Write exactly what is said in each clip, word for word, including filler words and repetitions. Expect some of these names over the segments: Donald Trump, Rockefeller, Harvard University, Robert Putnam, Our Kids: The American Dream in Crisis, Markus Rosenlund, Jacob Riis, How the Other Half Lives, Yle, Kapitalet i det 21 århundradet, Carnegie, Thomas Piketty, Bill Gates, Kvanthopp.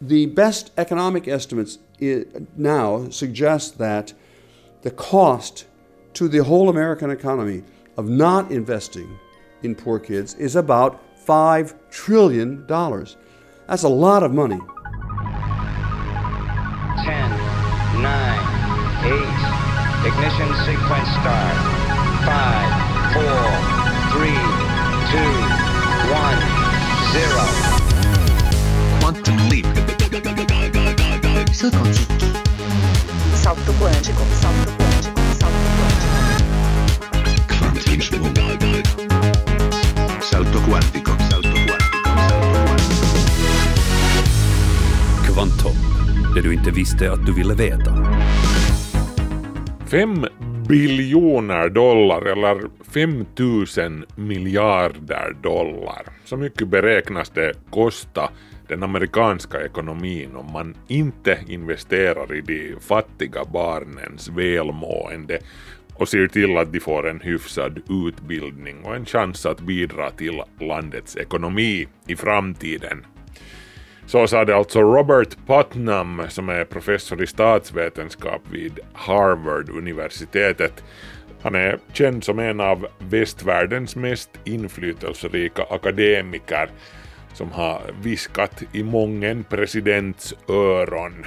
The best economic estimates now suggest that the cost to the whole American economy of not investing in poor kids is about five trillion dollars. That's a lot of money. ten, nine, eight, ignition sequence start. five, four, three, two, one, zero. Quantum leap. Salto quântico. Salto quântico. Salto quântico. Salto quântico. Salto quântico. Salto quântico. Kvanthopp. Det du inte visste att du ville veta. Fem biljoner dollar eller fem tusen miljarder dollar. Så mycket beräknas det kosta den amerikanska ekonomin om man inte investerar i de fattiga barnens välmående och ser till att de får en hyfsad utbildning och en chans att bidra till landets ekonomi i framtiden. Så sade alltså Robert Putnam, som är professor i statsvetenskap vid Harvard-universitetet. Han är känd som en av västvärldens mest inflytelserika akademiker, som har viskat i mången presidents öron.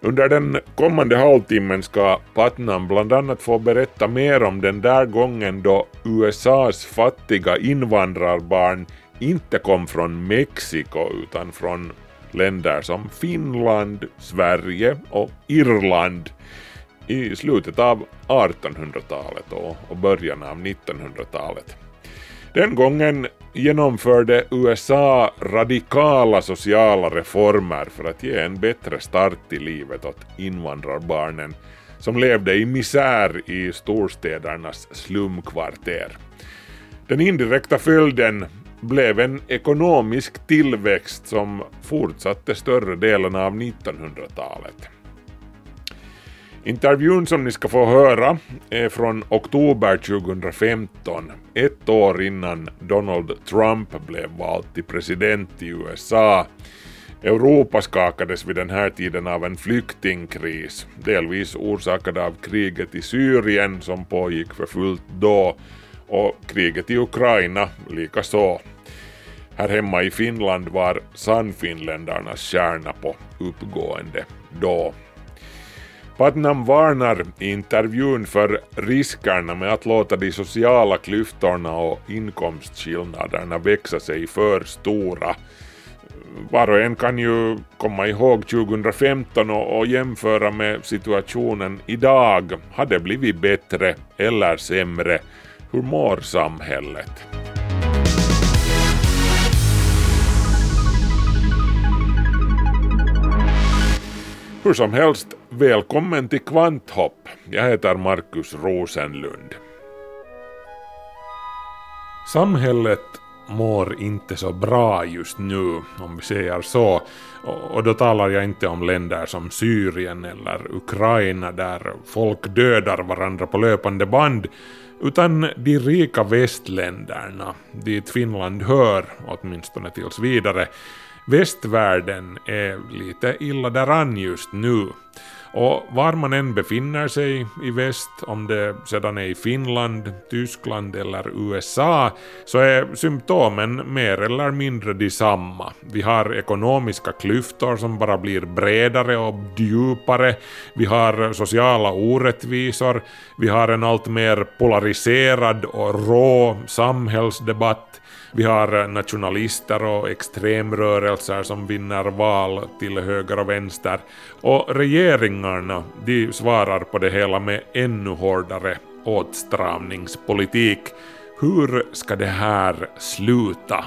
Under den kommande halvtimmen ska Putnam bland annat få berätta mer om den där gången då U S A:s fattiga invandrarbarn inte kom från Mexiko utan från länder som Finland, Sverige och Irland i slutet av artonhundratalet och början av nittonhundratalet. Den gången genomförde U S A radikala sociala reformer för att ge en bättre start i livet åt invandrarbarnen som levde i misär i storstädernas slumkvarter. Den indirekta följden blev en ekonomisk tillväxt som fortsatte större delen av nittonhundratalet. Intervjun som ni ska få höra är från oktober tjugofemton, ett år innan Donald Trump blev vald till president i U S A. Europa skakades vid den här tiden av en flyktingkris, delvis orsakad av kriget i Syrien som pågick för fullt då och kriget i Ukraina likaså. Här hemma i Finland var sannfinländarnas kärna på uppgående då. Putnam varnar i intervjun för riskerna med att låta de sociala klyftorna och inkomstskillnaderna växa sig för stora. Var och en kan ju komma ihåg tjugofemton och jämföra med situationen idag. Har det blivit bättre eller sämre? Hur mår samhället? Hur som helst, välkommen till Kvanthopp. Jag heter Markus Rosenlund. Samhället mår inte så bra just nu, om vi säger så. Och då talar jag inte om länder som Syrien eller Ukraina där folk dödar varandra på löpande band, utan de rika västländerna, dit Finland hör, åtminstone tills vidare. Västvärlden är lite illa däran just nu. Och var man än befinner sig i väst, om det sedan är i Finland, Tyskland eller U S A, så är symptomen mer eller mindre detsamma. Vi har ekonomiska klyftor som bara blir bredare och djupare. Vi har sociala orättvisor. Vi har en allt mer polariserad och rå samhällsdebatt. Vi har nationalister och extremrörelser som vinner val till höger och vänster. Och regeringarna, de svarar på det hela med ännu hårdare åtstramningspolitik. Hur ska det här sluta?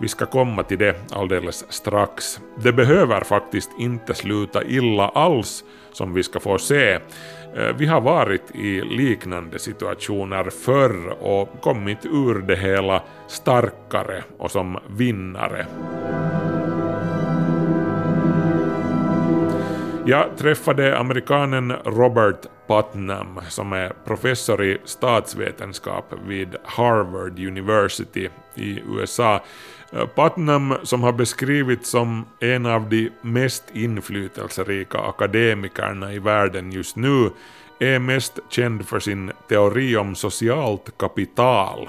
Vi ska komma till det alldeles strax. Det behöver faktiskt inte sluta illa alls, som vi ska få se. Vi har varit i liknande situationer förr och kommit ur det hela starkare och som vinnare. Jag träffade amerikanen Robert Putnam som är professor i statsvetenskap vid Harvard University i U S A. Putnam, som har beskrivits som en av de mest inflytelserika akademikerna i världen just nu, är mest känd för sin teori om socialt kapital.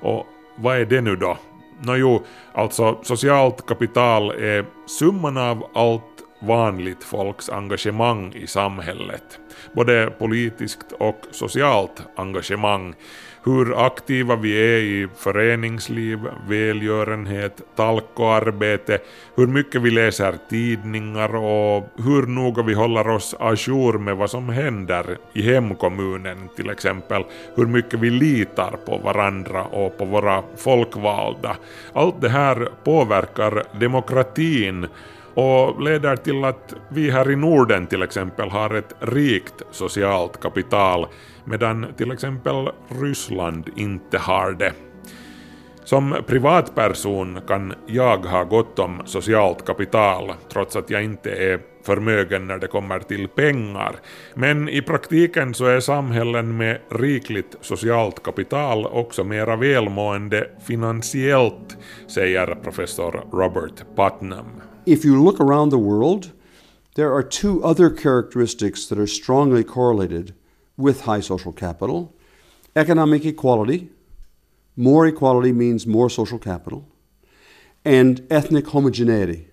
Och vad är det nu då? Nå jo, alltså socialt kapital är summan av allt vanligt folks engagemang i samhället. Både politiskt och socialt engagemang. Hur aktiva vi är i föreningsliv, välgörenhet, talkoarbete, hur mycket vi läser tidningar och hur noga vi håller oss ajour med vad som händer i hemkommunen till exempel, hur mycket vi litar på varandra och på våra folkvalda. Allt det här påverkar demokratin och leder till att vi här i Norden till exempel har ett rikt socialt kapital, medan till exempel Ryssland inte har det. Som privatperson kan jag ha gott om socialt kapital, trots att jag inte är förmögen när det kommer till pengar. Men i praktiken så är samhällen med rikligt socialt kapital också mera välmående finansiellt, säger professor Robert Putnam. If you look around the world, there are two other characteristics that are strongly correlated with high social capital. Economic equality. More equality means more social capital. And ethnic homogeneity.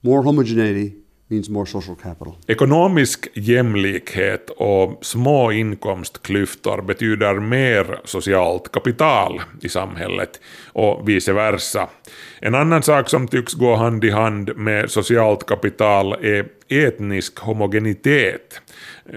More homogeneity means more social capital. Ekonomisk jämlikhet och små inkomstklyftor betyder mer socialt kapital i samhället och vice versa. En annan sak som tycks gå hand i hand med socialt kapital är etnisk homogenitet.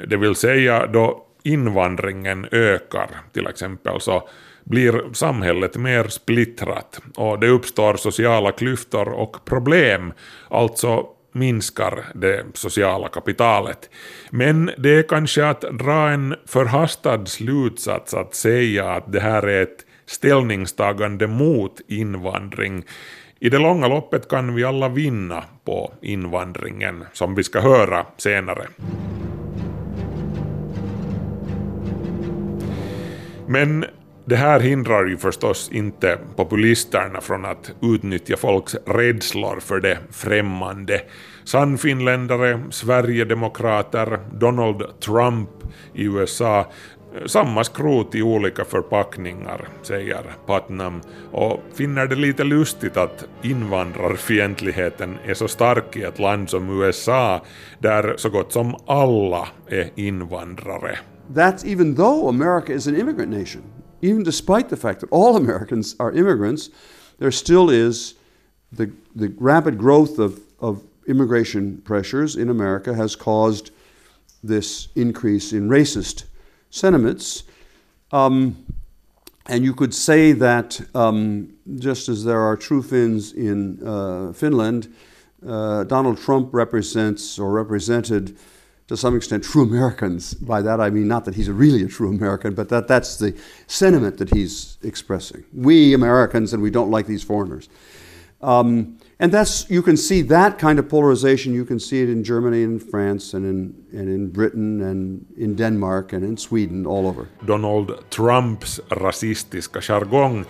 Det vill säga då invandringen ökar till exempel så blir samhället mer splittrat och det uppstår sociala klyftor och problem, alltså minskar det sociala kapitalet. Men det är kanske att dra en förhastad slutsats att säga att det här är ett ställningstagande mot invandring. I det långa loppet kan vi alla vinna på invandringen, som vi ska höra senare. Men det här hindrar ju förstås inte populisterna från att utnyttja folks rädslor för det främmande. Sannfinländare, Sverigedemokrater, Donald Trump i U S A, samma skrot i olika förpackningar, säger Putnam, och finner det lite lustigt att invandrarfientligheten är så stark i ett land som U S A, där så gott som alla är invandrare. That's even though America is an immigrant nation. Even despite the fact that all Americans are immigrants, there still is the the rapid growth of, of immigration pressures in America has caused this increase in racist sentiments. Um, and you could say that um, just as there are true Finns in uh, Finland, uh, Donald Trump represents or represented to some extent true Americans. By that I mean not that he's really a true American, but that that's the sentiment that he's expressing. We Americans, and we don't like these foreigners. Um, and that's, you can see that kind of polarization, you can see it in Germany and in France and in, and in Britain and in Denmark and in Sweden, all over. Donald Trumps rasistiska jargong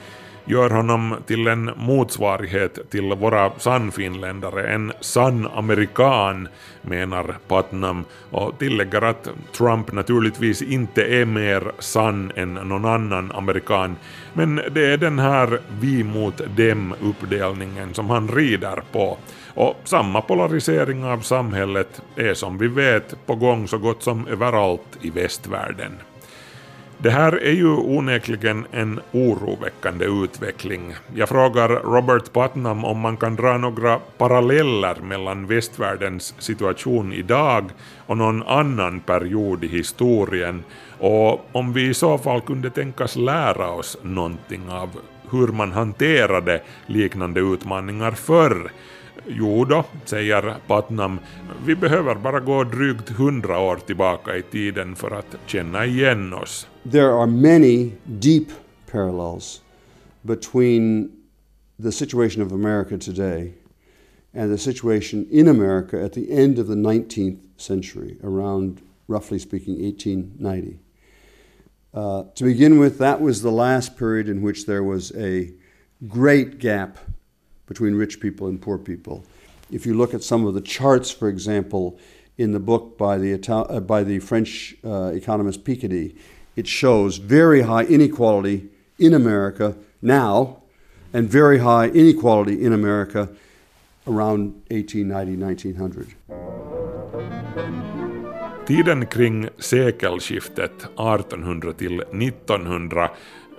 gör honom till en motsvarighet till våra sannfinländare, en sann amerikan, menar Putnam, och tillägger att Trump naturligtvis inte är mer sann än någon annan amerikan, men det är den här vi mot dem uppdelningen som han rider på. Och samma polarisering av samhället är som vi vet på gång så gott som överallt i västvärlden. Det här är ju onekligen en oroväckande utveckling. Jag frågar Robert Putnam om man kan dra några paralleller mellan västvärldens situation idag och någon annan period i historien, och om vi i så fall kunde tänkas lära oss någonting av hur man hanterade liknande utmaningar förr. Jo då, säger Putnam, vi behöver bara gå drygt hundra år tillbaka i tiden för att känna igen oss. There are many deep parallels between the situation of America today and the situation in America at the end of the nineteenth century, around, roughly speaking, eighteen ninety. Uh, to begin with, that was the last period in which there was a great gap between rich people and poor people. If you look at some of the charts, for example, in the book by the, Ital- uh, by the French uh, economist Piketty, it shows very high inequality in America now and very high inequality in America around eighteen ninety to nineteen hundred. Tiden kring sekelskiftet artonhundra till nittonhundra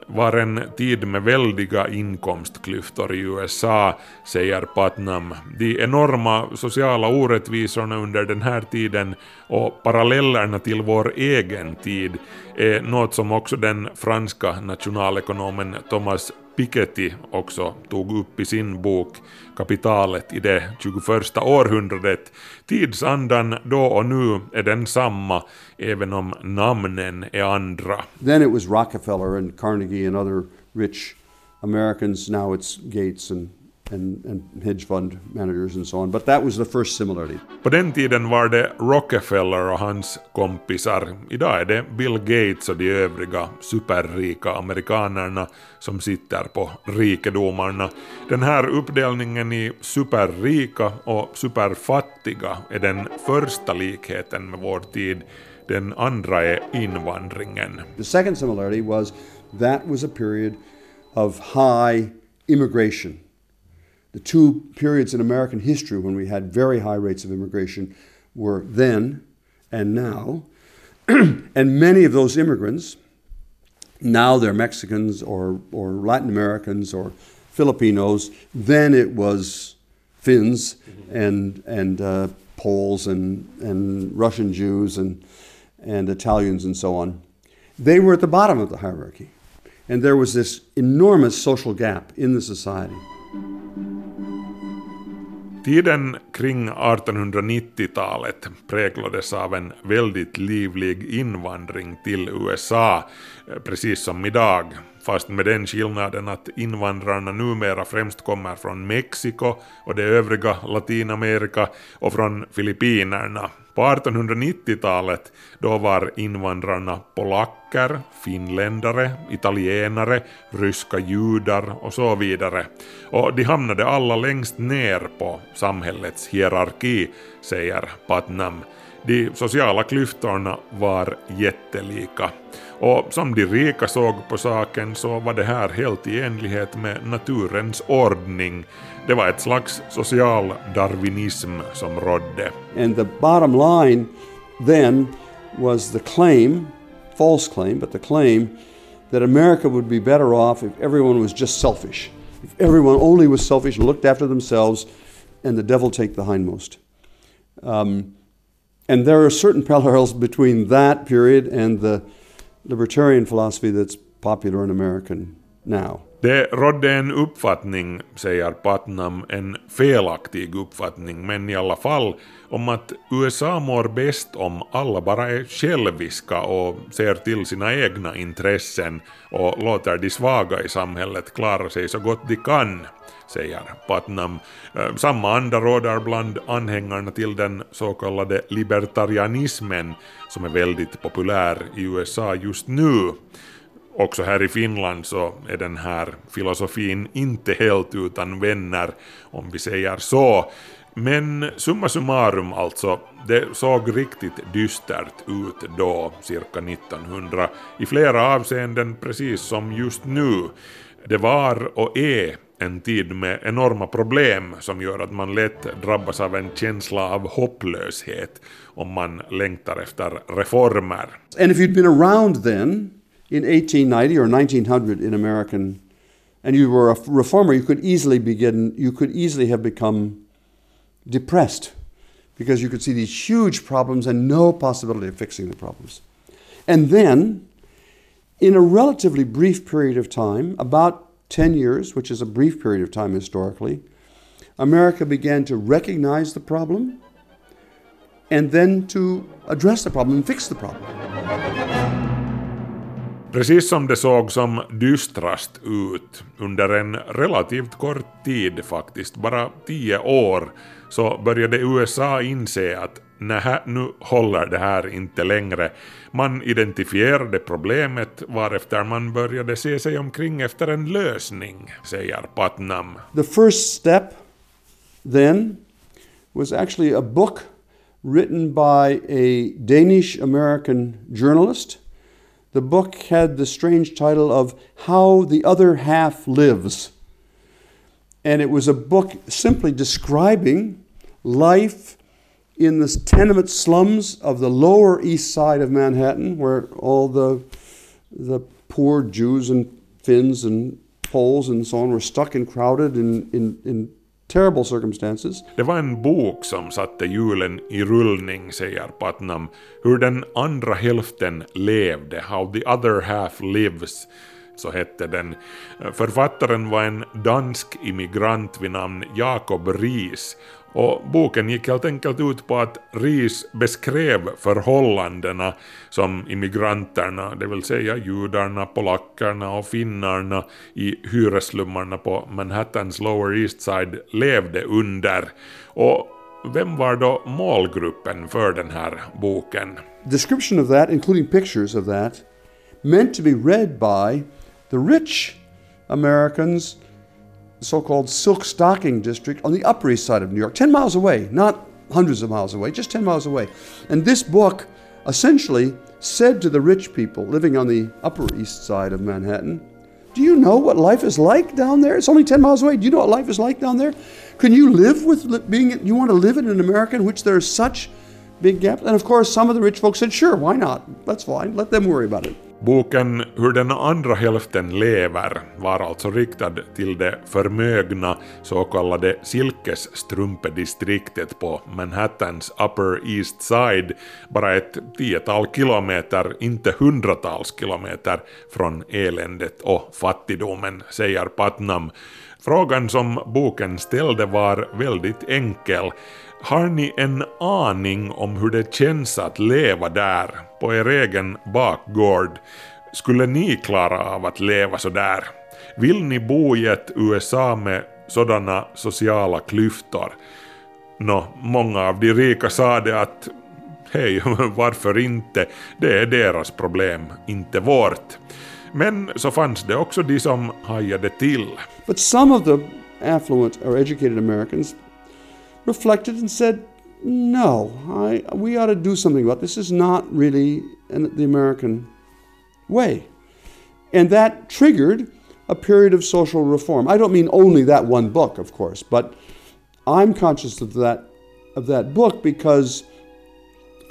var en tid med väldiga inkomstklyftor i U S A, säger Putnam. De enorma sociala orättvisorna under den här tiden och parallellerna till vår egen tid är något som också den franska nationalekonomen Thomas Piketty också tog upp i sin bok Kapitalet i det tjugoförsta århundradet. Tidsandan då och nu är den samma, även om namnen är andra. Then it was Rockefeller and Carnegie and other rich Americans. Now it's Gates and And, and hedge fund managers and so on, but that was the first similarity. På den tiden var det Rockefeller och hans kompisar. Idag är det Bill Gates och de övriga superrika amerikanerna som sitter på rikedomarna. Den här uppdelningen i superrika och superfattiga är den första likheten med vår tid. Den andra är invandringen. The second similarity was that was a period of high immigration. The two periods in American history when we had very high rates of immigration were then and now. And many of those immigrants, now they're Mexicans or, or Latin Americans or Filipinos. Then it was Finns and, and uh, Poles and, and Russian Jews and, and Italians and so on. They were at the bottom of the hierarchy. And there was this enormous social gap in the society. Tiden kring artonhundranittiotalet präglades av en väldigt livlig invandring till U S A, precis som idag. Fast med den skillnaden att invandrarna numera främst kommer från Mexiko och det övriga Latinamerika och från Filippinerna. På artonhundranittiotalet då var invandrarna polacker, finländare, italienare, ryska judar och så vidare. Och de hamnade alla längst ner på samhällets hierarki, säger Putnam. De sociala klyftorna var jättelika. Och som de rika såg på saken så var det här helt i enlighet med naturens ordning. Det var ett slags social darwinism som rådde. And the bottom line then was the claim, false claim, but the claim that America would be better off if everyone was just selfish. If everyone only was selfish and looked after themselves and the devil take the hindmost. Um, and there are certain parallels between that period and the libertarian philosophy that's popular in American now. Det rådde en uppfattning, säger Putnam, en felaktig uppfattning, men i alla fall, om att U S A mår bäst om alla bara är själviska och ser till sina egna intressen och låter de svaga i samhället klara sig så gott de kan, säger Putnam. Samma anda råder bland anhängarna till den så kallade libertarianismen som är väldigt populär i U S A just nu. Också här i Finland så är den här filosofin inte helt utan vänner, om vi säger så. Men summa summarum alltså, det såg riktigt dystert ut då, cirka nittonhundra, i flera avseenden precis som just nu. Det var och är en tid med enorma problem som gör att man lätt drabbas av en känsla av hopplöshet om man längtar efter reformer. And if you'd been around then, in eighteen ninety or nineteen hundred in American, and you were a reformer, you could easily begin, you could easily have become depressed because you could see these huge problems and no possibility of fixing the problems. And then, in a relatively brief period of time, about ten years, which is a brief period of time historically, America began to recognize the problem and then to address the problem and fix the problem. Precis som det såg som dystrast ut under en relativt kort tid, faktiskt bara tio år, så började U S A inse att nej, nu håller det här inte längre. Man identifierade problemet varefter man började se sig omkring efter en lösning, säger Putnam. The first step then was actually a book written by a Danish-American journalist. The book had the strange title of How the Other Half Lives. And it was a book simply describing life in the tenement slums of the Lower East Side of Manhattan, where all the, the poor Jews and Finns and Poles and so on were stuck and crowded in, in, in terrible circumstances. Det var en bok som satte hjulen i rullning, säger Putnam. Hur den andra hälften levde, How the Other Half Lives, så hette den. Författaren var en dansk immigrant vid namn Jacob Riis, och boken gick helt enkelt ut på att Riis beskrev förhållandena som immigranterna, det vill säga judarna, polackerna och finnarna i hyreslummarna på Manhattans Lower East Side levde under. Och vem var då målgruppen för den här boken? Description of that, including pictures of that, meant to be read by the rich Americans, the so-called silk stocking district on the Upper East Side of New York, ten miles away, not hundreds of miles away, just ten miles away. And this book essentially said to the rich people living on the Upper East Side of Manhattan, do you know what life is like down there? It's only ten miles away. Do you know what life is like down there? Can you live with being, you want to live in an America in which there's such big gaps? And of course, some of the rich folks said, sure, why not? That's fine. Let them worry about it. Boken Hur den andra hälften lever var alltså riktad till det förmögna så kallade silkesstrumpedistriktet på Manhattans Upper East Side, bara ett tiotal kilometer, inte hundratals kilometer från eländet och fattigdomen, säger Putnam. Frågan som boken ställde var väldigt enkel. Har ni en aning om hur det känns att leva där, på er egen bakgård? Skulle ni klara av att leva så där? Vill ni bo i ett U S A med sådana sociala klyftor? Nå, många av de rika sa det att hej, varför inte? Det är deras problem, inte vårt. Men så fanns det också de som hajade till. But some of the affluent or educated Americans reflected and said, no, I, we ought to do something about this. This is not really an, the American way. And that triggered a period of social reform. I don't mean only that one book, of course, but I'm conscious of that, of that book because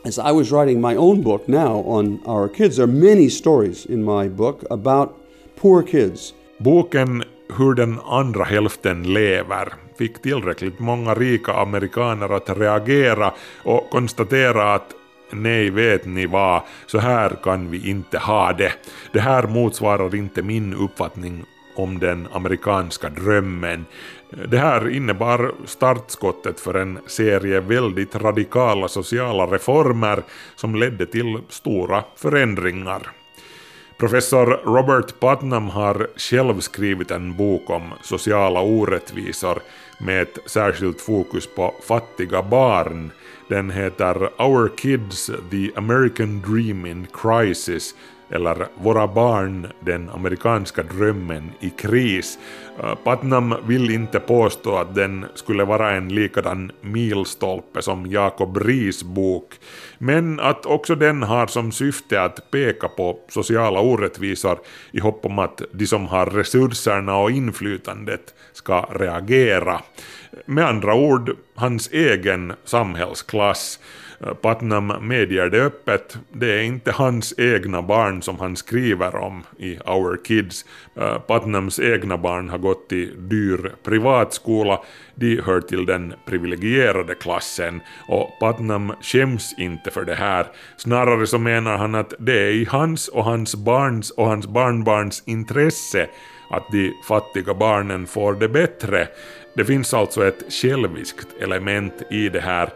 as I was writing my own book now on our kids, there are many stories in my book about poor kids. Boken Hur den andra hälften lever fick tillräckligt många rika amerikaner att reagera och konstatera att nej, vet ni vad, så här kan vi inte ha det. Det här motsvarar inte min uppfattning om den amerikanska drömmen. Det här innebar startskottet för en serie väldigt radikala sociala reformer som ledde till stora förändringar. Professor Robert Putnam har själv skrivit en bok om sociala orättvisor med ett särskilt fokus på fattiga barn. Den heter Our Kids: The American Dream in Crisis, eller Våra barn, den amerikanska drömmen i kris. Putnam vill inte påstå att den skulle vara en likadan milstolpe som Jacob Riis bok, men att också den har som syfte att peka på sociala orättvisor i hopp om att de som har resurserna och inflytandet ska reagera. Med andra ord, hans egen samhällsklass. Putnam medger det öppet, det är inte hans egna barn som han skriver om i Our Kids. Putnams egna barn har gått i dyr privatskola, de hör till den privilegierade klassen och Putnam skäms inte för det här. Snarare så menar han att det är i hans och hans barns och hans barnbarns intresse att de fattiga barnen får det bättre. Det finns alltså ett själviskt element i det här.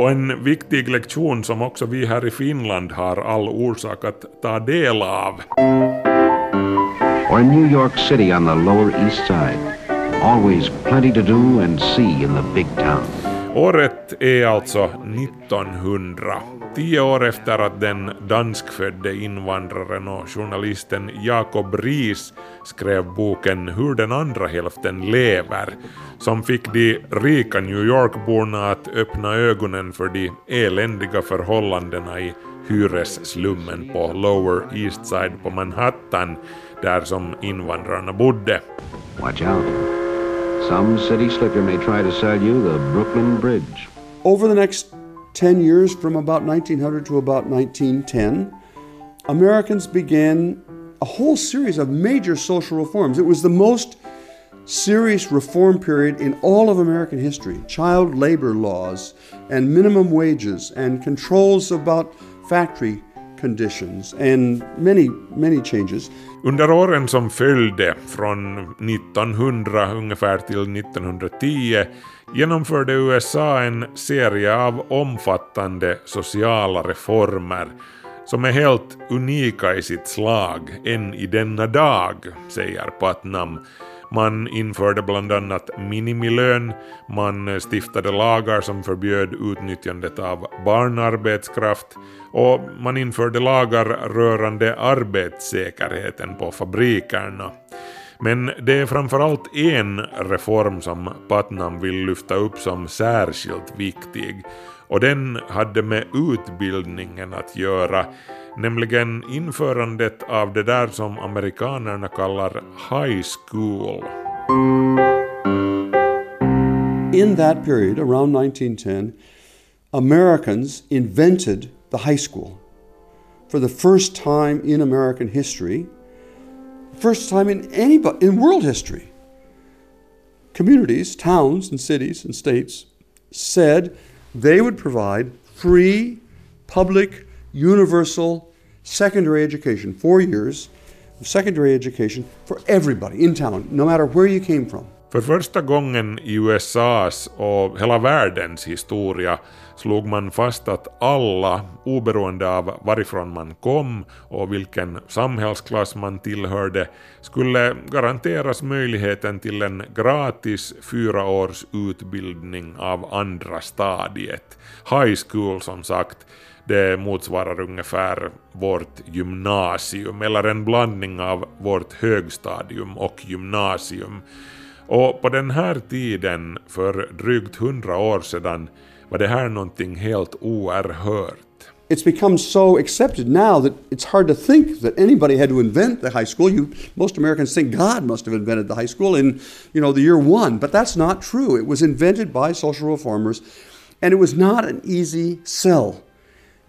Och en viktig lektion som också vi här i Finland har all orsak att ta del av. or in New York City on the Lower East Side. Always plenty to do and see in the big town. Året är alltså nittonhundra. Tio år efter att den danskfödde invandraren och journalisten Jacob Riis skrev boken Hur den andra hälften lever, som fick de rika New York-borna att öppna ögonen för de eländiga förhållandena i hyresslummen på Lower East Side på Manhattan, där som invandrarna bodde. Watch out. Some city slicker may try to sell you the Brooklyn Bridge. Over the next ten years, from about nineteen hundred to about nineteen ten, Americans began a whole series of major social reforms. It was the most serious reform period in all of American history. Child labor laws and minimum wages and controls about factory conditions and many, many changes. Under åren som följde, från nittonhundra ungefär till nittonhundratio, genomförde U S A en serie av omfattande sociala reformer som är helt unika i sitt slag än i denna dag, säger Putnam. Man införde bland annat minimilön, man stiftade lagar som förbjöd utnyttjandet av barnarbetskraft och man införde lagar rörande arbetssäkerheten på fabrikerna. Men det är framförallt en reform som Putnam vill lyfta upp som särskilt viktig, och den hade med utbildningen att göra, nämligen införandet av det där som amerikanerna kallar high school. In that period, around nineteen ten, Americans invented the high school for the first time in American history. First time in anybody in world history. Communities, towns and cities and states said they would provide free, public, universal secondary education, four years of secondary education for everybody in town, no matter where you came from. För första gången i U S A:s och hela världens historia slog man fast att alla, oberoende av varifrån man kom och vilken samhällsklass man tillhörde, skulle garanteras möjligheten till en gratis fyra års utbildning av andra stadiet. High school, som sagt, det motsvarar ungefär vårt gymnasium, eller en blandning av vårt högstadium och gymnasium. Och på den här tiden, för drygt hundra år sedan, var det här någonting helt oerhört. It's become so accepted now that it's hard to think that anybody had to invent the high school. You, most Americans think God must have invented the high school in, you know, the year one, but that's not true. It was invented by social reformers, and it was not an easy sell.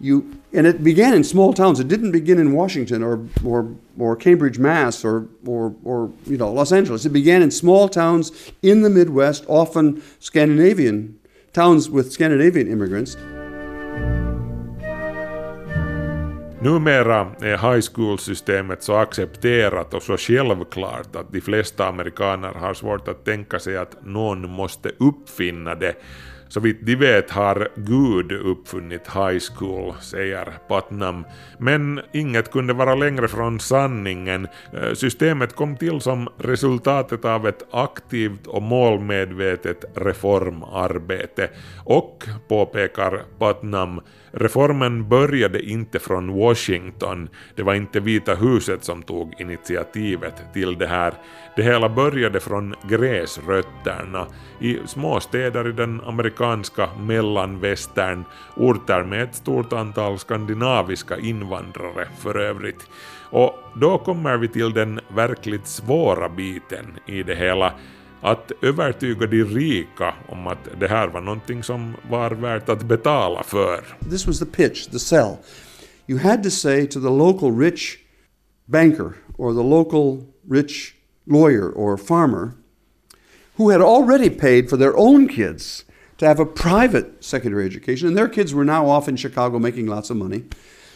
You, and it began in small towns. It didn't begin in Washington or or or Cambridge, Mass, or or or you know, Los Angeles. It began in small towns in the Midwest, often Scandinavian towns with Scandinavian immigrants. Numera är high school-systemet så accepterat och så självklart att de flesta amerikaner har svårt att tänka sig att någon måste uppfinna det. Såvitt de vet har Gud uppfunnit high school, säger Putnam. Men inget kunde vara längre från sanningen. Systemet kom till som resultatet av ett aktivt och målmedvetet reformarbete. Och, påpekar Putnam, reformen började inte från Washington. Det var inte Vita huset som tog initiativet till det här. Det hela började från gräsrötterna i småstäder i den amerikanska mellanvästern, orter med ett stort antal skandinaviska invandrare för övrigt. Och då kommer vi till den verkligt svåra biten i det hela, att övertyga de rika om att det här var någonting som var värt att betala för. This was the pitch, the sell. You had to say to the local rich banker or the local rich lawyer or farmer who had already paid for their own kids to have a private secondary education, and their kids were now off in Chicago making lots of money.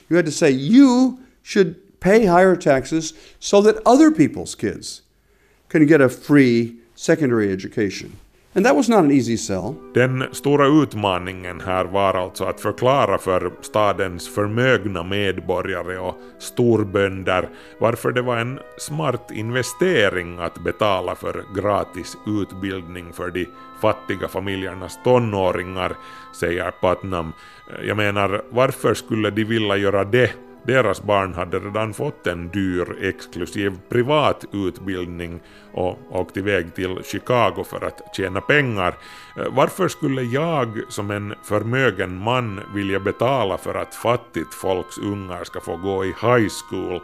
You had to say you should pay higher taxes so that other people's kids can get a free secondary education. And that was not an easy sell. Den stora utmaningen här var alltså att förklara för stadens förmögna medborgare och storbönder varför det var en smart investering att betala för gratis utbildning för de fattiga familjernas tonåringar, säger Putnam. Jag menar, varför skulle de vilja göra det? Deras barn hade redan fått en dyr, exklusiv privat utbildning och åkt iväg till Chicago för att tjäna pengar. Varför skulle jag som en förmögen man vilja betala för att fattigt folks ungar ska få gå i high school?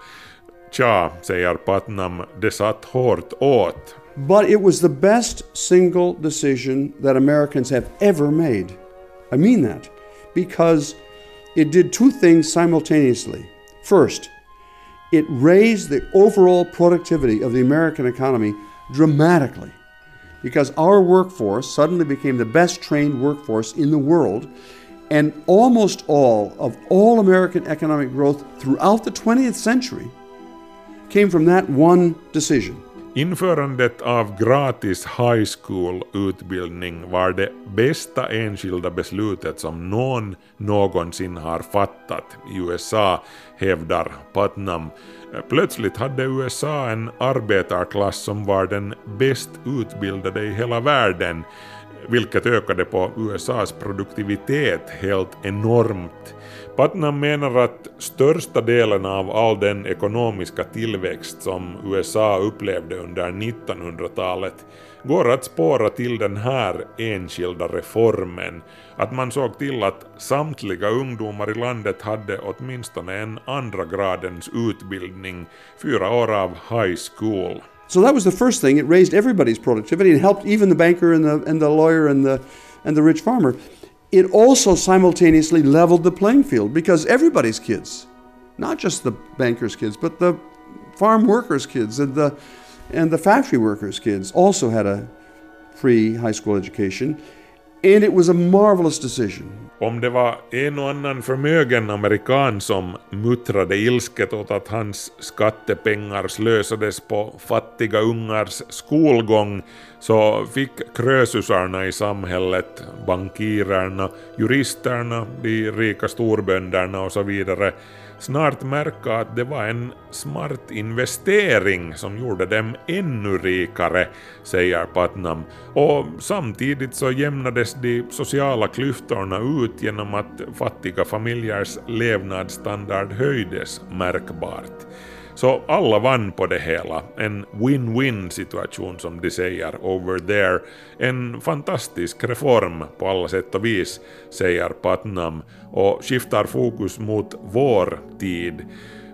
Tja, säger Putnam, det satt hårt åt. But it was the best single decision that Americans have ever made. I mean that, because it did two things simultaneously. First, it raised the overall productivity of the American economy dramatically because our workforce suddenly became the best trained workforce in the world, and almost all of all American economic growth throughout the twentieth century came from that one decision. Införandet av gratis high school-utbildning var det bästa enskilda beslutet som någon någonsin har fattat i U S A, hävdar Putnam. Plötsligt hade U S A en arbetarklass som var den bäst utbildade i hela världen, vilket ökade på U S A:s produktivitet helt enormt. Putnam menar att största delen av all den ekonomiska tillväxt som U S A upplevde under nittonhundratalet går att spåra till den här enskilda reformen, att man såg till att samtliga ungdomar i landet hade åtminstone en andra gradens utbildning, fyra år av high school. So that was the first thing. It raised everybody's productivity and helped even the banker and the, and the lawyer and the, and the rich farmer. It also simultaneously leveled the playing field because everybody's kids, not just the bankers' kids, but the farm workers' kids and the, and the factory workers' kids also had a free high school education. And it was a marvelous decision. Om det var en och annan förmögen amerikan som muttrade ilsket åt att hans skattepengar slösades på fattiga ungars skolgång, så fick krösusarna i samhället, bankirerna, juristerna, de rika storbönderna och så vidare, snart märka att det var en smart investering som gjorde dem ännu rikare, säger Putnam. Och samtidigt så jämnades de sociala klyftorna ut genom att fattiga familjers levnadsstandard höjdes märkbart. Så alla vann på det hela, en win-win situation som de säger over there. En fantastisk reform på alla sätt och vis, säger Putnam och skiftar fokus mot vår tid.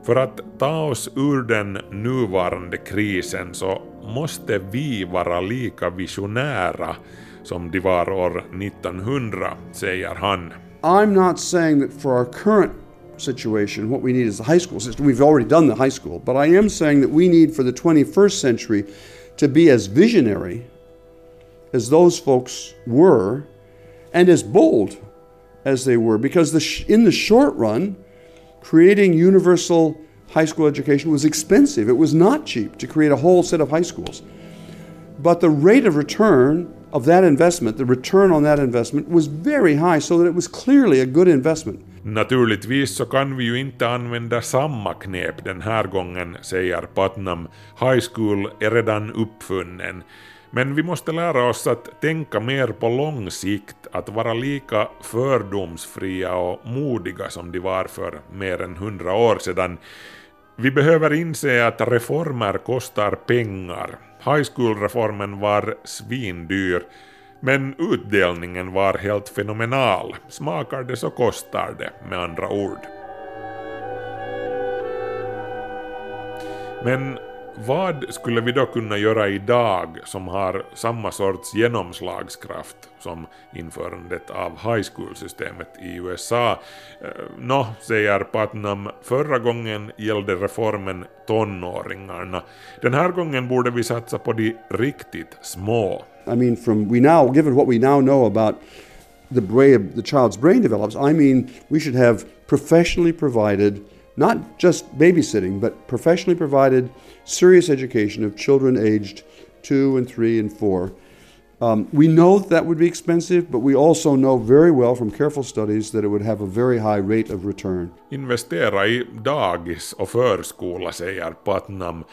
För att ta oss ur den nuvarande krisen så måste vi vara lika visionära som de var år nittonhundra, säger han. I'm not saying that for our current situation, what we need is the high school system. We've already done the high school, but I am saying that we need for the twenty-first century to be as visionary as those folks were and as bold as they were, because the sh- in the short run, creating universal high school education was expensive. It was not cheap to create a whole set of high schools. But the rate of return of that investment, the return on that investment was very high, so that it was clearly a good investment. Naturligtvis så kan vi ju inte använda samma knep den här gången, säger Putnam. High school är redan uppfunnen. Men vi måste lära oss att tänka mer på lång sikt, att vara lika fördomsfria och modiga som de var för mer än hundra år sedan. Vi behöver inse att reformer kostar pengar. High school-reformen var svindyr, men utdelningen var helt fenomenal. Smakar det så kostar det, med andra ord. Men vad skulle vi då kunna göra idag som har samma sorts genomslagskraft som införandet av high school-systemet i U S A? Nå, säger Putnam, förra gången gällde reformen tonåringarna. Den här gången borde vi satsa på de riktigt små. I mean, from we now, given what we now know about the way the child's brain develops, I mean, we should have professionally provided, not just babysitting, but professionally provided serious education of children aged two and three and four Um, we know that would be expensive, but we also know very well from careful studies that it would have a very high rate of return. Investera i dagis och förskola, säger Putnam.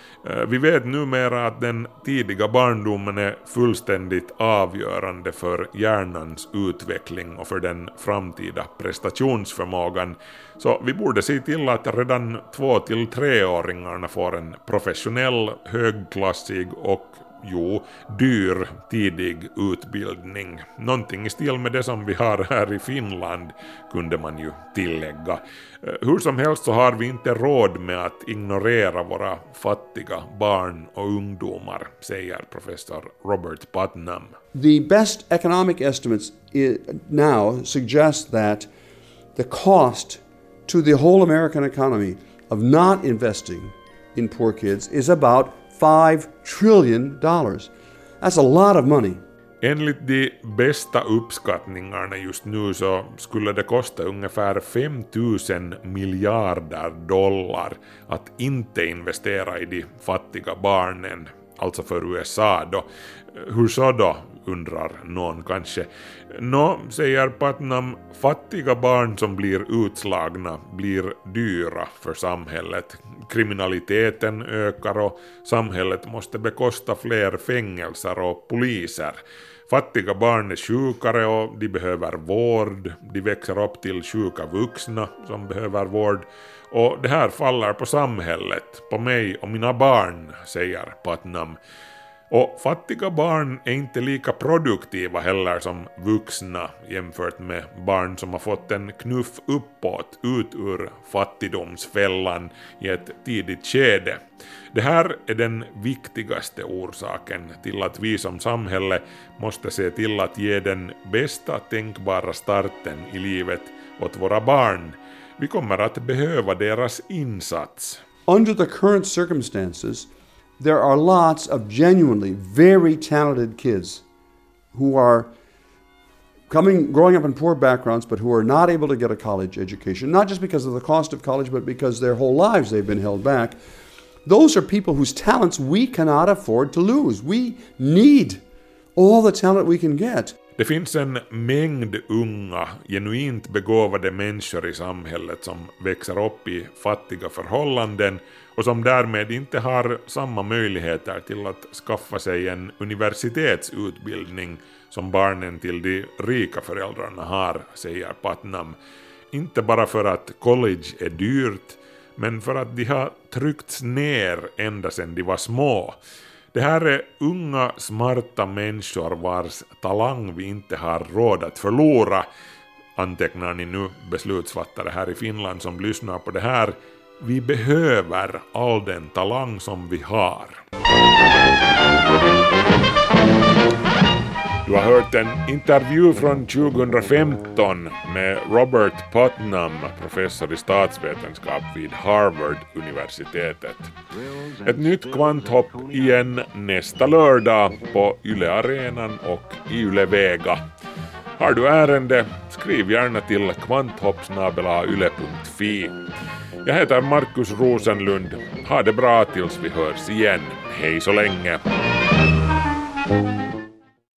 Vi vet numera att den tidiga barndomen är fullständigt avgörande för hjärnans utveckling och för den framtida prestationsförmågan. Så vi borde se till att redan två till treåringarna får en professionell, högklassig och jo, dyr tidig utbildning. Någonting i stil med det som vi har här i Finland, kunde man ju tillägga. Hur som helst så har vi inte råd med att ignorera våra fattiga barn och ungdomar, säger professor Robert Putnam. The best economic estimates now suggest that the cost to the whole American economy of not investing in poor kids is about five trillion dollars. That's a lot of money. Enligt de bästa uppskattningarna just nu så skulle det kosta ungefär fem tusen miljarder dollar att inte investera i de fattiga barnen, alltså för U S A då. Hur så då, undrar någon kanske. Nå, säger Putnam, fattiga barn som blir utslagna blir dyra för samhället. Kriminaliteten ökar och samhället måste bekosta fler fängelser och poliser. Fattiga barn är sjukare och de behöver vård. De växer upp till sjuka vuxna som behöver vård. Och det här faller på samhället, på mig och mina barn, säger Putnam. Och fattiga barn är inte lika produktiva heller som vuxna jämfört med barn som har fått en knuff uppåt ut ur fattigdomsfällan i ett tidigt skede. Det här är den viktigaste orsaken till att vi som samhälle måste se till att ge den bästa tänkbara starten i livet åt våra barn. Vi kommer att behöva deras insats. Under the current circumstances, there are lots of genuinely very talented kids who are coming, growing up in poor backgrounds, but who are not able to get a college education, not just because of the cost of college, but because their whole lives they've been held back. Those are people whose talents we cannot afford to lose. We need all the talent we can get. Det finns en mängd unga, genuint begåvade människor i samhället som växer upp i fattiga förhållanden och som därmed inte har samma möjligheter till att skaffa sig en universitetsutbildning som barnen till de rika föräldrarna har, säger Putnam. Inte bara för att college är dyrt, men för att de har tryckts ner ända sedan de var små. Det här är unga, smarta människor vars talang vi inte har råd att förlora. Antecknar ni nu, beslutsfattare här i Finland som lyssnar på det här. Vi behöver all den talang som vi har. Du har hört en intervju från tjugo femton med Robert Putnam, professor i statsvetenskap vid Harvard-universitetet. Ett nytt kvanthopp igen nästa lördag på Yle Arenan och i Yle Vega. Har du ärende, skriv gärna till kvanthopp snabel-a yle punkt fi. Jag heter Markus Rosenlund. Ha det bra tills vi hörs igen. Hej så länge!